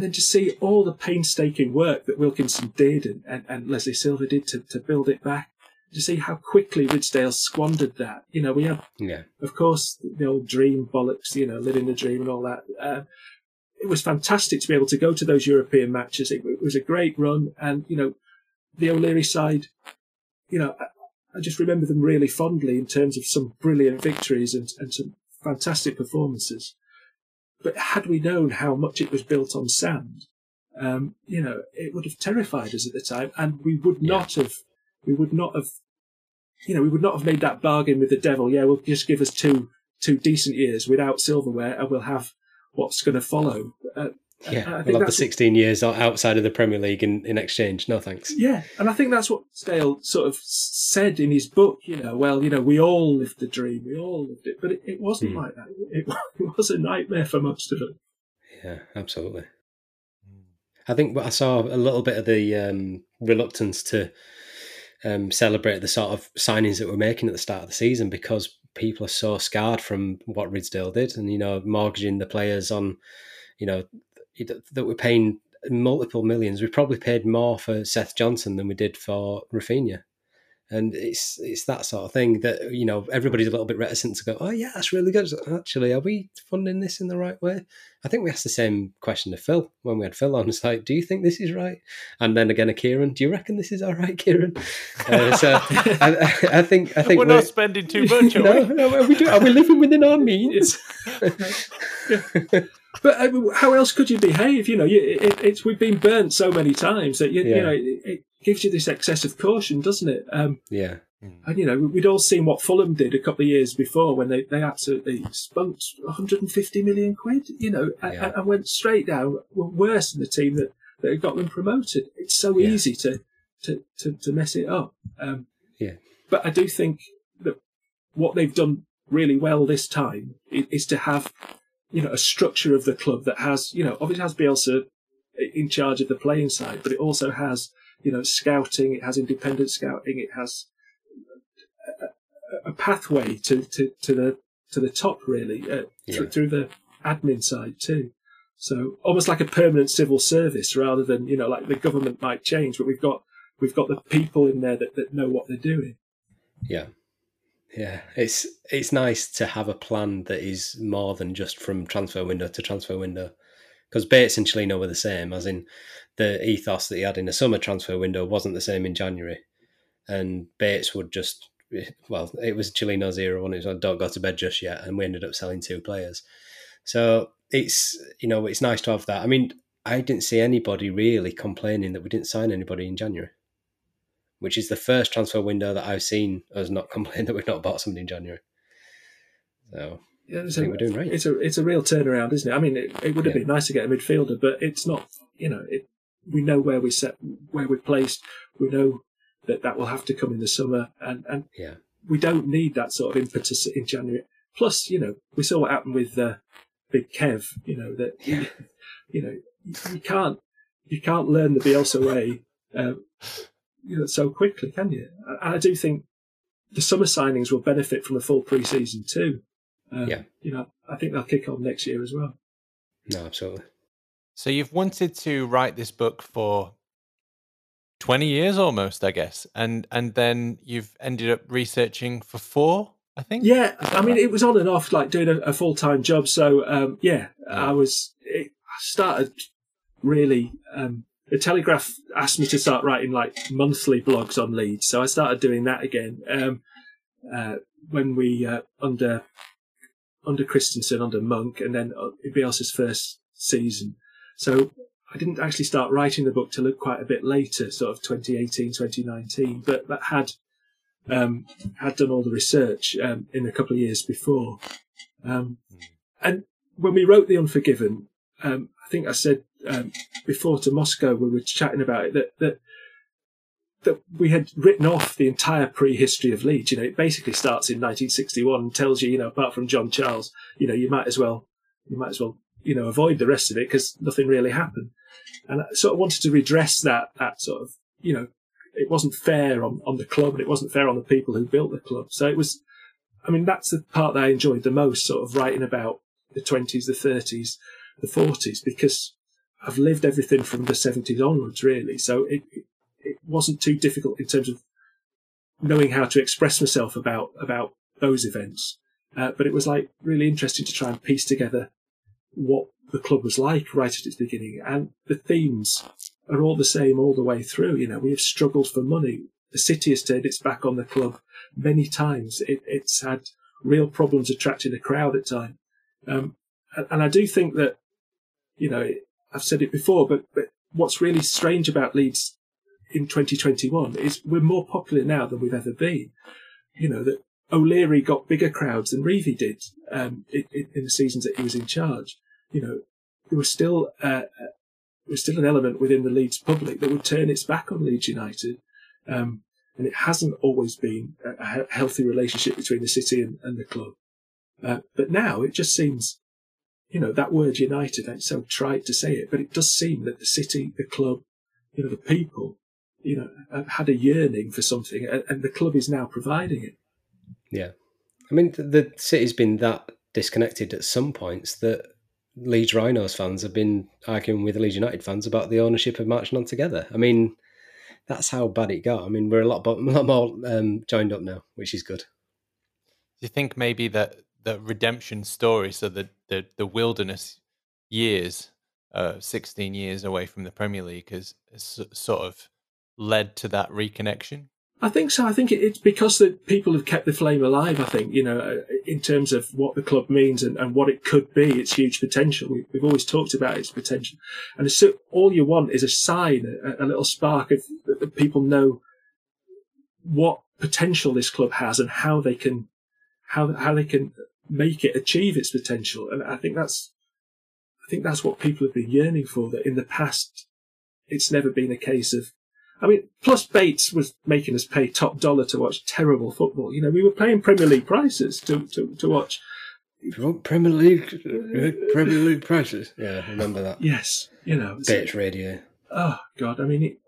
then to see all the painstaking work that Wilkinson did and Leslie Silva did to build it back, to see how quickly Ridsdale squandered that. You know, we had, of course, the old dream bollocks, you know, living the dream and all that. It was fantastic to be able to go to those European matches. It was a great run. And, you know, the O'Leary side, you know, I just remember them really fondly in terms of some brilliant victories and some fantastic performances. But had we known how much it was built on sand, you know, it would have terrified us at the time. And we would not have made that bargain with the devil. Yeah, we'll just give us two decent years without silverware and we'll have what's going to follow. I think we'll have the 16 years outside of the Premier League in exchange. No thanks. Yeah, and I think that's what Stale sort of said in his book, you know, well, you know, we all lived the dream, we all lived it, but it wasn't like that. It was a nightmare for most of it. Yeah, absolutely. I think I saw a little bit of the reluctance to celebrate the sort of signings that we're making at the start of the season because people are so scarred from what Ridsdale did and, you know, mortgaging the players on, you know, that we're paying multiple millions. We probably paid more for Seth Johnson than we did for Raphinha. And it's that sort of thing that, you know, everybody's a little bit reticent to go, oh, yeah, that's really good. Actually, are we funding this in the right way? I think we asked the same question to Phil when we had Phil on. It's like, do you think this is right? And then again, a Kieran, do you reckon this is all right, Kieran? So I think we're not spending too much, are we? No, are we living within our means? But I mean, how else could you behave? You know, we've been burnt so many times that, you know, it gives you this excess of caution, doesn't it? And, you know, we'd all seen what Fulham did a couple of years before when they absolutely spunked 150 million quid, you know, and went straight down, were worse than the team that had got them promoted. It's so easy to mess it up. But I do think that what they've done really well this time is to have, you know, a structure of the club that has, you know, obviously has Bielsa in charge of the playing side, but it also has, you know, scouting, it has independent scouting, it has a pathway to the top, really, through the admin side too. So almost like a permanent civil service rather than, you know, like the government might change, but we've got the people in there that know what they're doing. Yeah, it's nice to have a plan that is more than just from transfer window to transfer window. Because Bates and Cellino were the same, as in the ethos that he had in the summer transfer window wasn't the same in January. And Bates would just, well, it was Cellino's era when it was like, don't go to bed just yet. And we ended up selling two players. So it's, you know, it's nice to have that. I mean, I didn't see anybody really complaining that we didn't sign anybody in January, which is the first transfer window that I've seen us not complain that we've not bought something in January. So... Yeah, I think we're doing right. It's a real turnaround, isn't it? I mean, it would have been nice to get a midfielder, but it's not you know, we know where we set, where we're placed. We know that that will have to come in the summer, and yeah. We don't need that sort of impetus in January. Plus, you know, we saw what happened with Big Kev. You know that, yeah. You know, you can't learn the Bielsa way, you know, so quickly, can you? And I do think the summer signings will benefit from a full pre-season too. Yeah, you know, I think they'll kick on next year as well. No, absolutely. So you've wanted to write this book for 20 years almost, I guess, and then you've ended up researching for 4, I think. Yeah, I mean, it was on and off, like doing a full-time job. So I started really. The Telegraph asked me to start writing like monthly blogs on Leeds, so I started doing that again. When we under Christensen, under Monk, and then it'd be Bielsa's first season. So I didn't actually start writing the book till quite a bit later, sort of 2018, 2019, but that had done all the research in a couple of years before. And when we wrote The Unforgiven, I think I said before to Moscow, we were chatting about it, that we had written off the entire pre-history of Leeds. You know, it basically starts in 1961 and tells you, you know, apart from John Charles, you know, you might as well, you know, avoid the rest of it because nothing really happened. And I sort of wanted to redress that sort of, you know, it wasn't fair on the club, and it wasn't fair on the people who built the club. So it was, I mean, that's the part that I enjoyed the most, sort of writing about the 20s, the 30s, the 40s, because I've lived everything from the 70s onwards, really. So it wasn't too difficult in terms of knowing how to express myself about those events. But it was like really interesting to try and piece together what the club was like right at its beginning. And the themes are all the same all the way through. You know, we have struggled for money. The city has turned its back on the club many times. It's had real problems attracting a crowd at times. And I do think that, you know, I've said it before, but what's really strange about Leeds in 2021 is we're more popular now than we've ever been. You know, that O'Leary got bigger crowds than Revie did in the seasons that he was in charge. You know, there was still an element within the Leeds public that would turn its back on Leeds United. And it hasn't always been a healthy relationship between the city and the club. But now it just seems, you know, that word United, it's so trite to say it, but it does seem that the city, the club, you know, the people, you know, have had a yearning for something, and the club is now providing it. Yeah. I mean, the city's been that disconnected at some points that Leeds Rhinos fans have been arguing with Leeds United fans about the ownership of Marching On Together. I mean, that's how bad it got. I mean, we're a lot more joined up now, which is good. Do you think maybe that the redemption story, so the wilderness years, 16 years away from the Premier League, has sort of led to that reconnection? I think so. I think it's because the people have kept the flame alive, I think, you know, in terms of what the club means and what it could be, its huge potential. We've always talked about its potential. And so all you want is a sign, a little spark of that people know what potential this club has and how they can make it achieve its potential. And I think that's what people have been yearning for, that in the past it's never been a case of, I mean, plus Bates was making us pay top dollar to watch terrible football. You know, we were paying Premier League prices to watch. If you want Premier League prices? Yeah, I remember that. Yes, you know. Bates radio. Oh, God. I mean,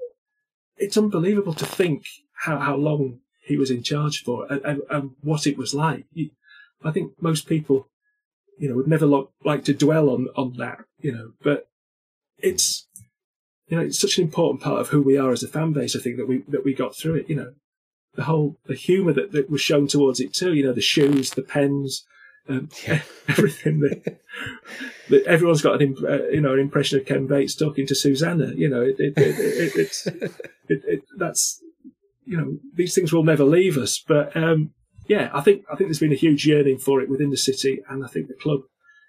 it's unbelievable to think how long he was in charge for and what it was like. I think most people, you know, would never like to dwell on that, you know, but it's... You know, it's such an important part of who we are as a fan base, I think, that we got through it, you know. The humour that was shown towards it too, you know, the shoes, the pens, everything. That everyone's got an impression of Ken Bates talking to Susanna, you know. That's, you know, these things will never leave us. But, I think there's been a huge yearning for it within the city, and I think the club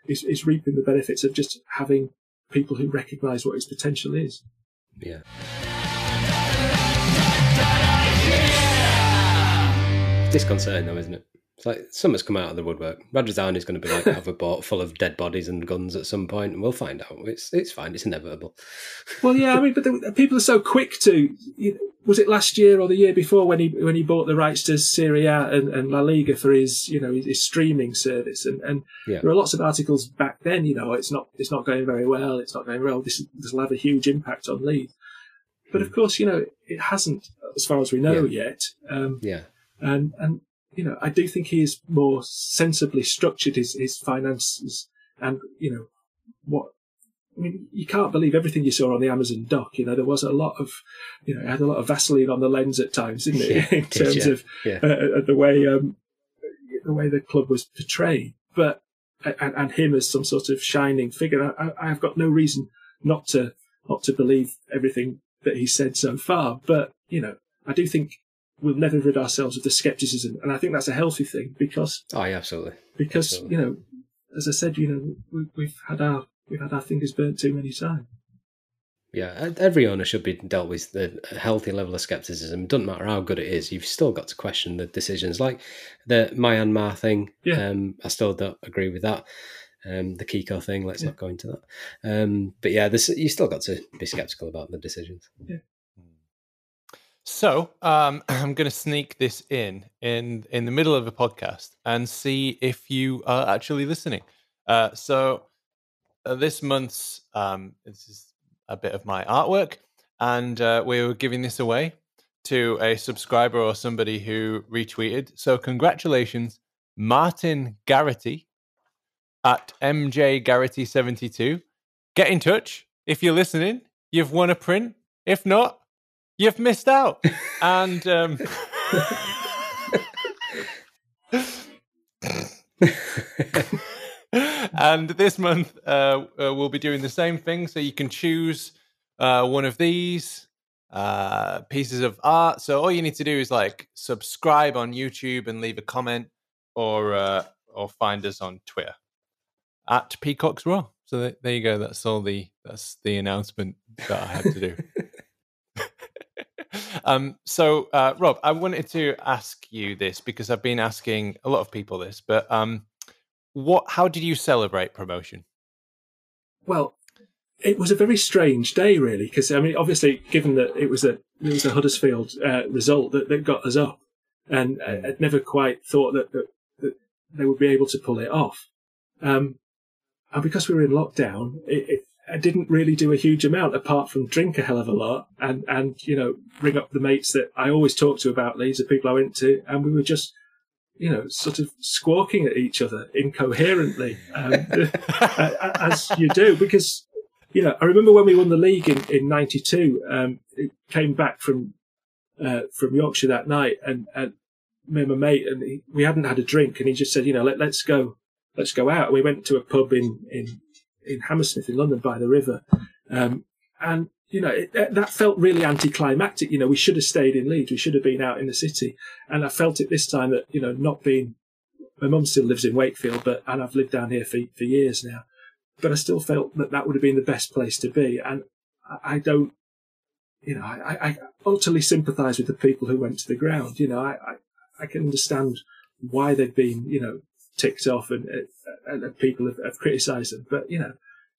is reaping the benefits of just having people who recognise what its potential is. Yeah. It's disconcerting though, isn't it? It's like summer's come out of the woodwork. Radrazani's going to be like, have a boat full of dead bodies and guns at some point, and we'll find out. It's fine. It's inevitable. Well, yeah, I mean, but people are so quick to. You know, was it last year or the year before when he bought the rights to Serie A and La Liga for his, you know, his streaming service? And yeah. There are lots of articles back then. You know, it's not going very well. It's not going well. This will have a huge impact on Leeds. But of course, you know, it hasn't, as far as we know, yet. And you know, I do think he is more sensibly structured his finances, and you know, you can't believe everything you saw on the Amazon doc. You know, there was a lot of, you know, it had a lot of Vaseline on the lens at times, didn't it? Yeah, in terms of the way the club was portrayed, but and him as some sort of shining figure. I've got no reason not to believe everything that he said so far, but you know, I do think we'll never rid ourselves of the scepticism, and I think that's a healthy thing because absolutely. You know, as I said, you know, we've had our fingers burnt too many times. Yeah, every owner should be dealt with the healthy level of scepticism. Doesn't matter how good it is, you've still got to question the decisions, like the Myanmar thing. Yeah, I still don't agree with that. The Kiko thing, let's not go into that. But yeah, you still got to be sceptical about the decisions. Yeah. So I'm going to sneak this in the middle of a podcast and see if you are actually listening. So this month's, this is a bit of my artwork, and we were giving this away to a subscriber or somebody who retweeted. So congratulations, Martin Garrity. At MJGarrity72. Get in touch. If you're listening, you've won a print. If not, you've missed out. And and this month we'll be doing the same thing. So you can choose one of these pieces of art. So all you need to do is like subscribe on YouTube and leave a comment, or find us on Twitter. At Peacock's Raw. So there you go. That's the announcement that I had to do. So Rob, I wanted to ask you this because I've been asking a lot of people this, but how did you celebrate promotion? Well, it was a very strange day, really, because I mean, obviously, given that it was a Huddersfield result that got us up, and I'd never quite thought that they would be able to pull it off. And because we were in lockdown, I didn't really do a huge amount apart from drink a hell of a lot and you know, ring up the mates that I always talk to about Leeds, the people I went to, and we were just, you know, sort of squawking at each other incoherently, as you do, because, you know, I remember when we won the league in 92, it came back from Yorkshire that night, and me and my mate, and we hadn't had a drink, and he just said, you know, let's go out. We went to a pub in Hammersmith in London by the river. And, you know, that felt really anticlimactic. You know, we should have stayed in Leeds. We should have been out in the city. And I felt it this time that, you know, not being, my mum still lives in Wakefield, and I've lived down here for years now, but I still felt that would have been the best place to be. And I don't, you know, I utterly sympathise with the people who went to the ground. You know, I can understand why they've been, you know, ticked off and people have criticised them, but you know,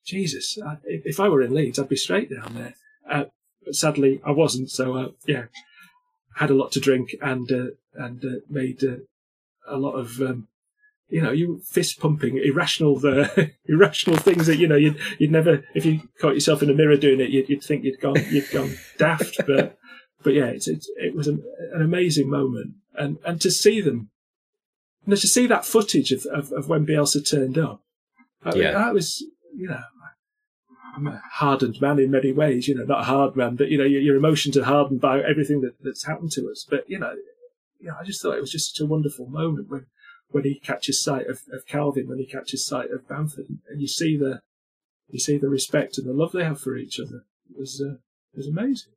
Jesus, if I were in Leeds, I'd be straight down there. But sadly, I wasn't. So had a lot to drink and made a lot of you know, you fist pumping irrational things that, you know, you'd never, if you caught yourself in a mirror doing it, you'd think you'd gone daft. But yeah, it was an amazing moment, and to see them. And to see that footage of when Bielsa turned up, that was, you know, I'm a hardened man in many ways, you know, not a hard man, but, you know, your emotions are hardened by everything that's happened to us. But, you know, I just thought it was just such a wonderful moment when he catches sight of Calvin, when he catches sight of Bamford, and you see the respect and the love they have for each other. It was amazing.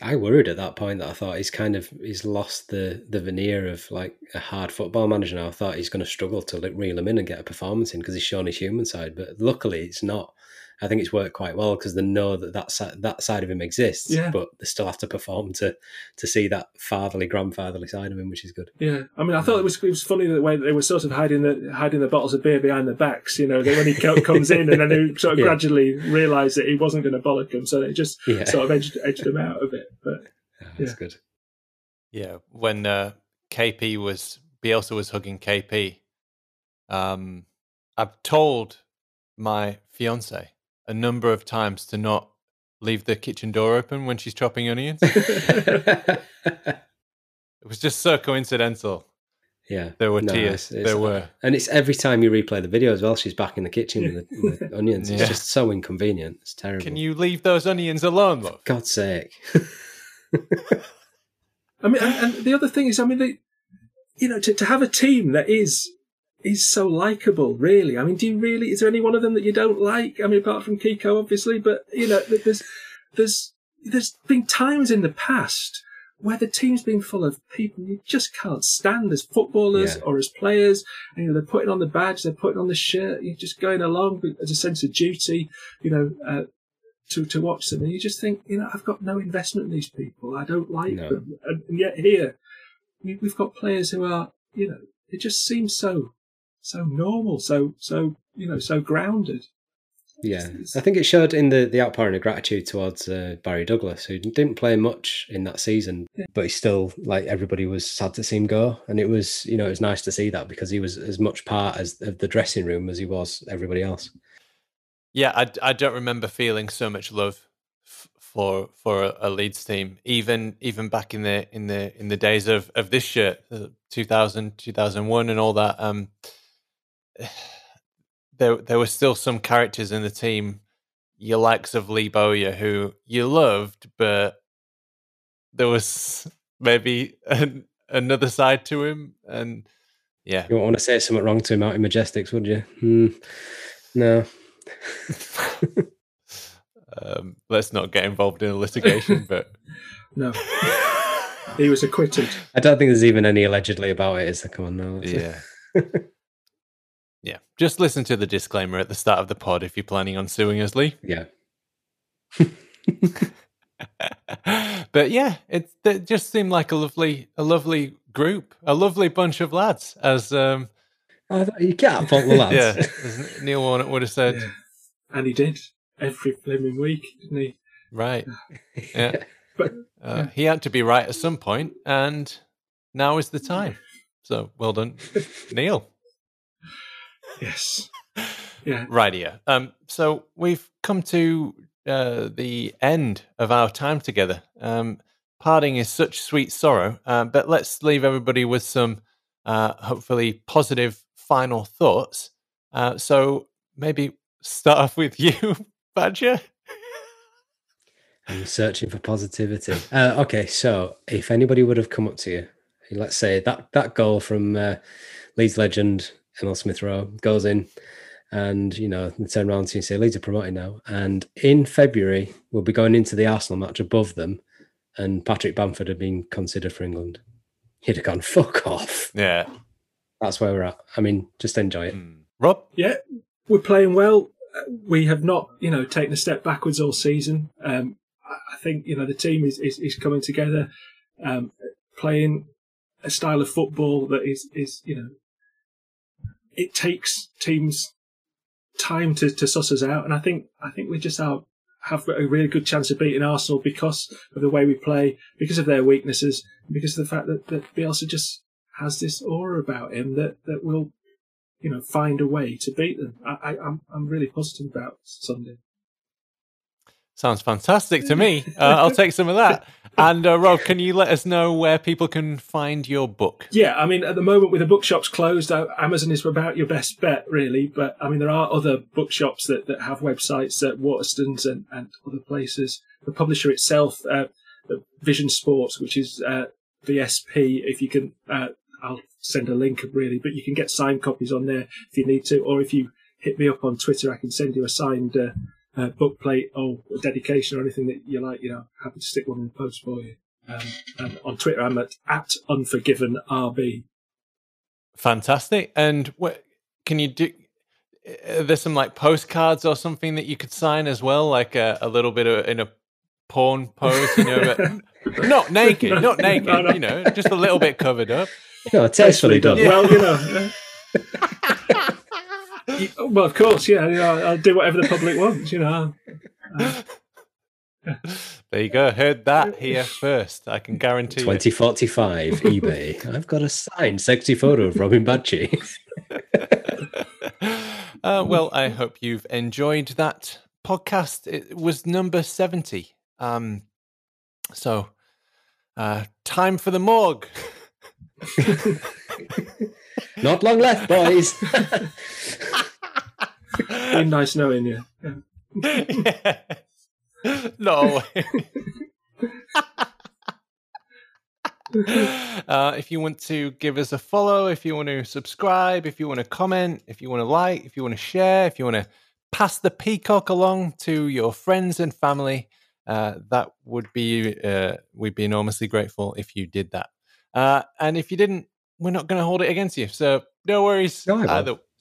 I worried at that point that I thought he's lost the veneer of like a hard football manager now. I thought he's going to struggle to reel him in and get a performance in because he's shown his human side, but luckily it's not. I think it's worked quite well because they know that that side of him exists, but they still have to perform to see that fatherly, grandfatherly side of him, which is good. Yeah, I mean, I thought it was funny the way they were sort of hiding the bottles of beer behind their backs, you know, that when he comes in and then they sort of gradually realised that he wasn't going to bollock him, so they just sort of edged him out a bit. But that's good. Yeah, when Bielsa was hugging KP, I've told my fiance a number of times to not leave the kitchen door open when she's chopping onions. It was just so coincidental. Yeah. There were tears. There were. And it's every time you replay the video as well, she's back in the kitchen with the onions. It's just so inconvenient. It's terrible. Can you leave those onions alone, love? For God's sake. I mean, and the other thing is, I mean, you know, to have a team that is so likable, really. I mean, is there any one of them that you don't like? I mean, apart from Kiko, obviously, but, you know, there's been times in the past where the team's been full of people you just can't stand as footballers or as players. And, you know, they're putting on the badge, they're putting on the shirt, you're just going along as a sense of duty, you know, to watch them. And you just think, you know, I've got no investment in these people. I don't like them. And yet here, we've got players who are, you know, they just seem so normal, so you know, so grounded. Yeah, I think it showed in the outpouring of gratitude towards Barry Douglas, who didn't play much in that season, but he still, like, everybody was sad to see him go, and it was, you know, it was nice to see that because he was as much part of the dressing room as he was everybody else. Yeah, I don't remember feeling so much love for a Leeds team, even back in the days of this shirt, 2000, 2001, and all that. There were still some characters in the team, your likes of Lee Bowyer, who you loved, but there was maybe another side to him. And yeah, you wouldn't want to say something wrong to him out in Majestics, would you? No. Let's not get involved in a litigation, but no. He was acquitted. I don't think there's even any allegedly about it, is there? Come on now. Yeah. Yeah. Just listen to the disclaimer at the start of the pod if you're planning on suing us, Lee. Yeah. But yeah, it just seemed like a lovely group, a lovely bunch of lads, as you can't fault the lads. Yeah, as Neil Warnock would have said. Yeah. And he did. Every blooming week, didn't he? Right. Yeah. But he had to be right at some point, and now is the time. So well done, Neil. Yes. Yeah. Right here. So we've come to the end of our time together. Parting is such sweet sorrow, but let's leave everybody with some hopefully positive final thoughts. So maybe start off with you. Badger? I'm searching for positivity. Okay, so if anybody would have come up to you, let's say that goal from Leeds legend Emil Smith Rowe goes in, and, you know, they turn around to you and say, Leeds are promoted now, and in February we'll be going into the Arsenal match above them, and Patrick Bamford had been considered for England, he'd have gone, fuck off. Yeah, that's where we're at. I mean, just enjoy it. Rob? Yeah, we're playing well. We have not, you know, taken a step backwards all season. I think, you know, the team is coming together, playing a style of football that is, you know, it takes teams time to suss us out. And I think we just have a really good chance of beating Arsenal because of the way we play, because of their weaknesses, because of the fact that Bielsa just has this aura about him that will, you know, find a way to beat them. I'm really positive about Sunday. Sounds fantastic to me. I'll take some of that. And Rob, can you let us know where people can find your book? Yeah, I mean, at the moment with the bookshops closed, Amazon is about your best bet, really. But I mean, there are other bookshops that have websites at Waterstones and other places. The publisher itself, Vision Sports, which is VSP, if you can. I'll send a link, really, but you can get signed copies on there if you need to, or if you hit me up on Twitter, I can send you a signed book plate or a dedication or anything that you like. You know, happy to stick one in the post for you. And on Twitter, I'm at UnforgivenRB. Fantastic! And what can you do? there's some like postcards or something that you could sign as well, like a little bit of, in a porn pose, you know, but not naked, you know, just a little bit covered up. No, tastefully done. Yeah. Well, you know. Well, of course, yeah. You know, I'll do whatever the public wants, you know. There you go. Heard that here first. I can guarantee 2045 eBay. I've got a signed sexy photo of Robin Bagchi. Well, I hope you've enjoyed that podcast. It was number 70. So time for the morgue. Not long left, boys. Been nice knowing you. Yeah. No. If you want to give us a follow, if you want to subscribe, if you want to comment, if you want to like, if you want to share, if you want to pass the peacock along to your friends and family, that would be we'd be enormously grateful if you did that. And if you didn't, we're not going to hold it against you. So no worries. No,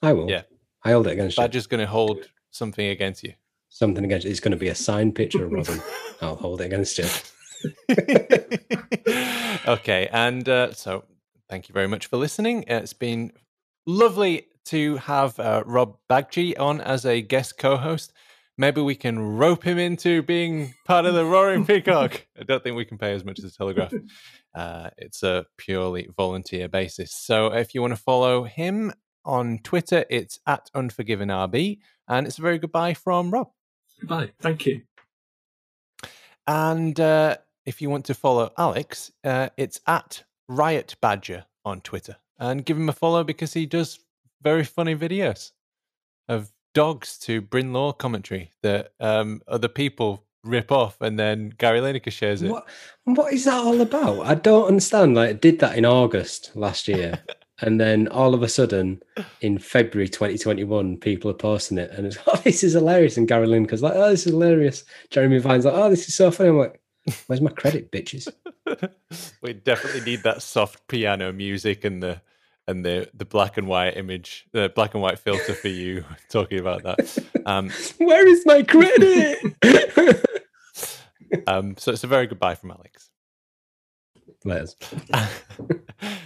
I will. Yeah, I hold it against you. I'm just going to hold something against you. Something against you. It's going to be a signed picture of Robin. I'll hold it against you. Okay. And so thank you very much for listening. It's been lovely to have Rob Bagchi on as a guest co-host. Maybe we can rope him into being part of the Roaring Peacock. I don't think we can pay as much as the Telegraph. It's a purely volunteer basis. So if you want to follow him on Twitter, it's at UnforgivenRB. And it's a very goodbye from Rob. Goodbye. Thank you. And if you want to follow Alex, it's at Riot Badger on Twitter. And give him a follow because he does very funny videos of dogs to Bryn Law commentary that other people rip off, and then Gary Lineker shares it. What is that all about? I don't understand. Like, I did that in August last year, and then all of a sudden in February 2021, people are posting it, and it's, oh, this is hilarious. And Gary Lineker's like, oh, this is hilarious. Jeremy Vine's like, oh, this is so funny. I'm like, where's my credit, bitches? We definitely need that soft piano music and the black and white image, the black and white filter for you talking about that. Where is my credit? So it's a very goodbye from Alex. Let's.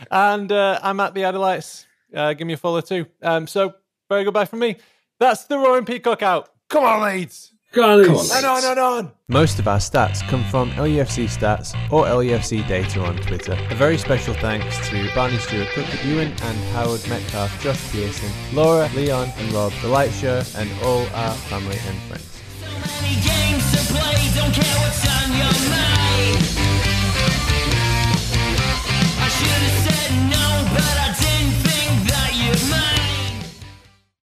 And I'm at the Adelites. Give me a follow too. So very goodbye from me. That's the Roaring Peacock out. Come on, Leeds. On. Most of our stats come from LUFC stats or LUFC data on Twitter. A very special thanks to Barney Stewart, Cook Ewan and Howard Metcalf, Josh Pearson, Laura, Leon and Rob, The Light Show and all our family and friends.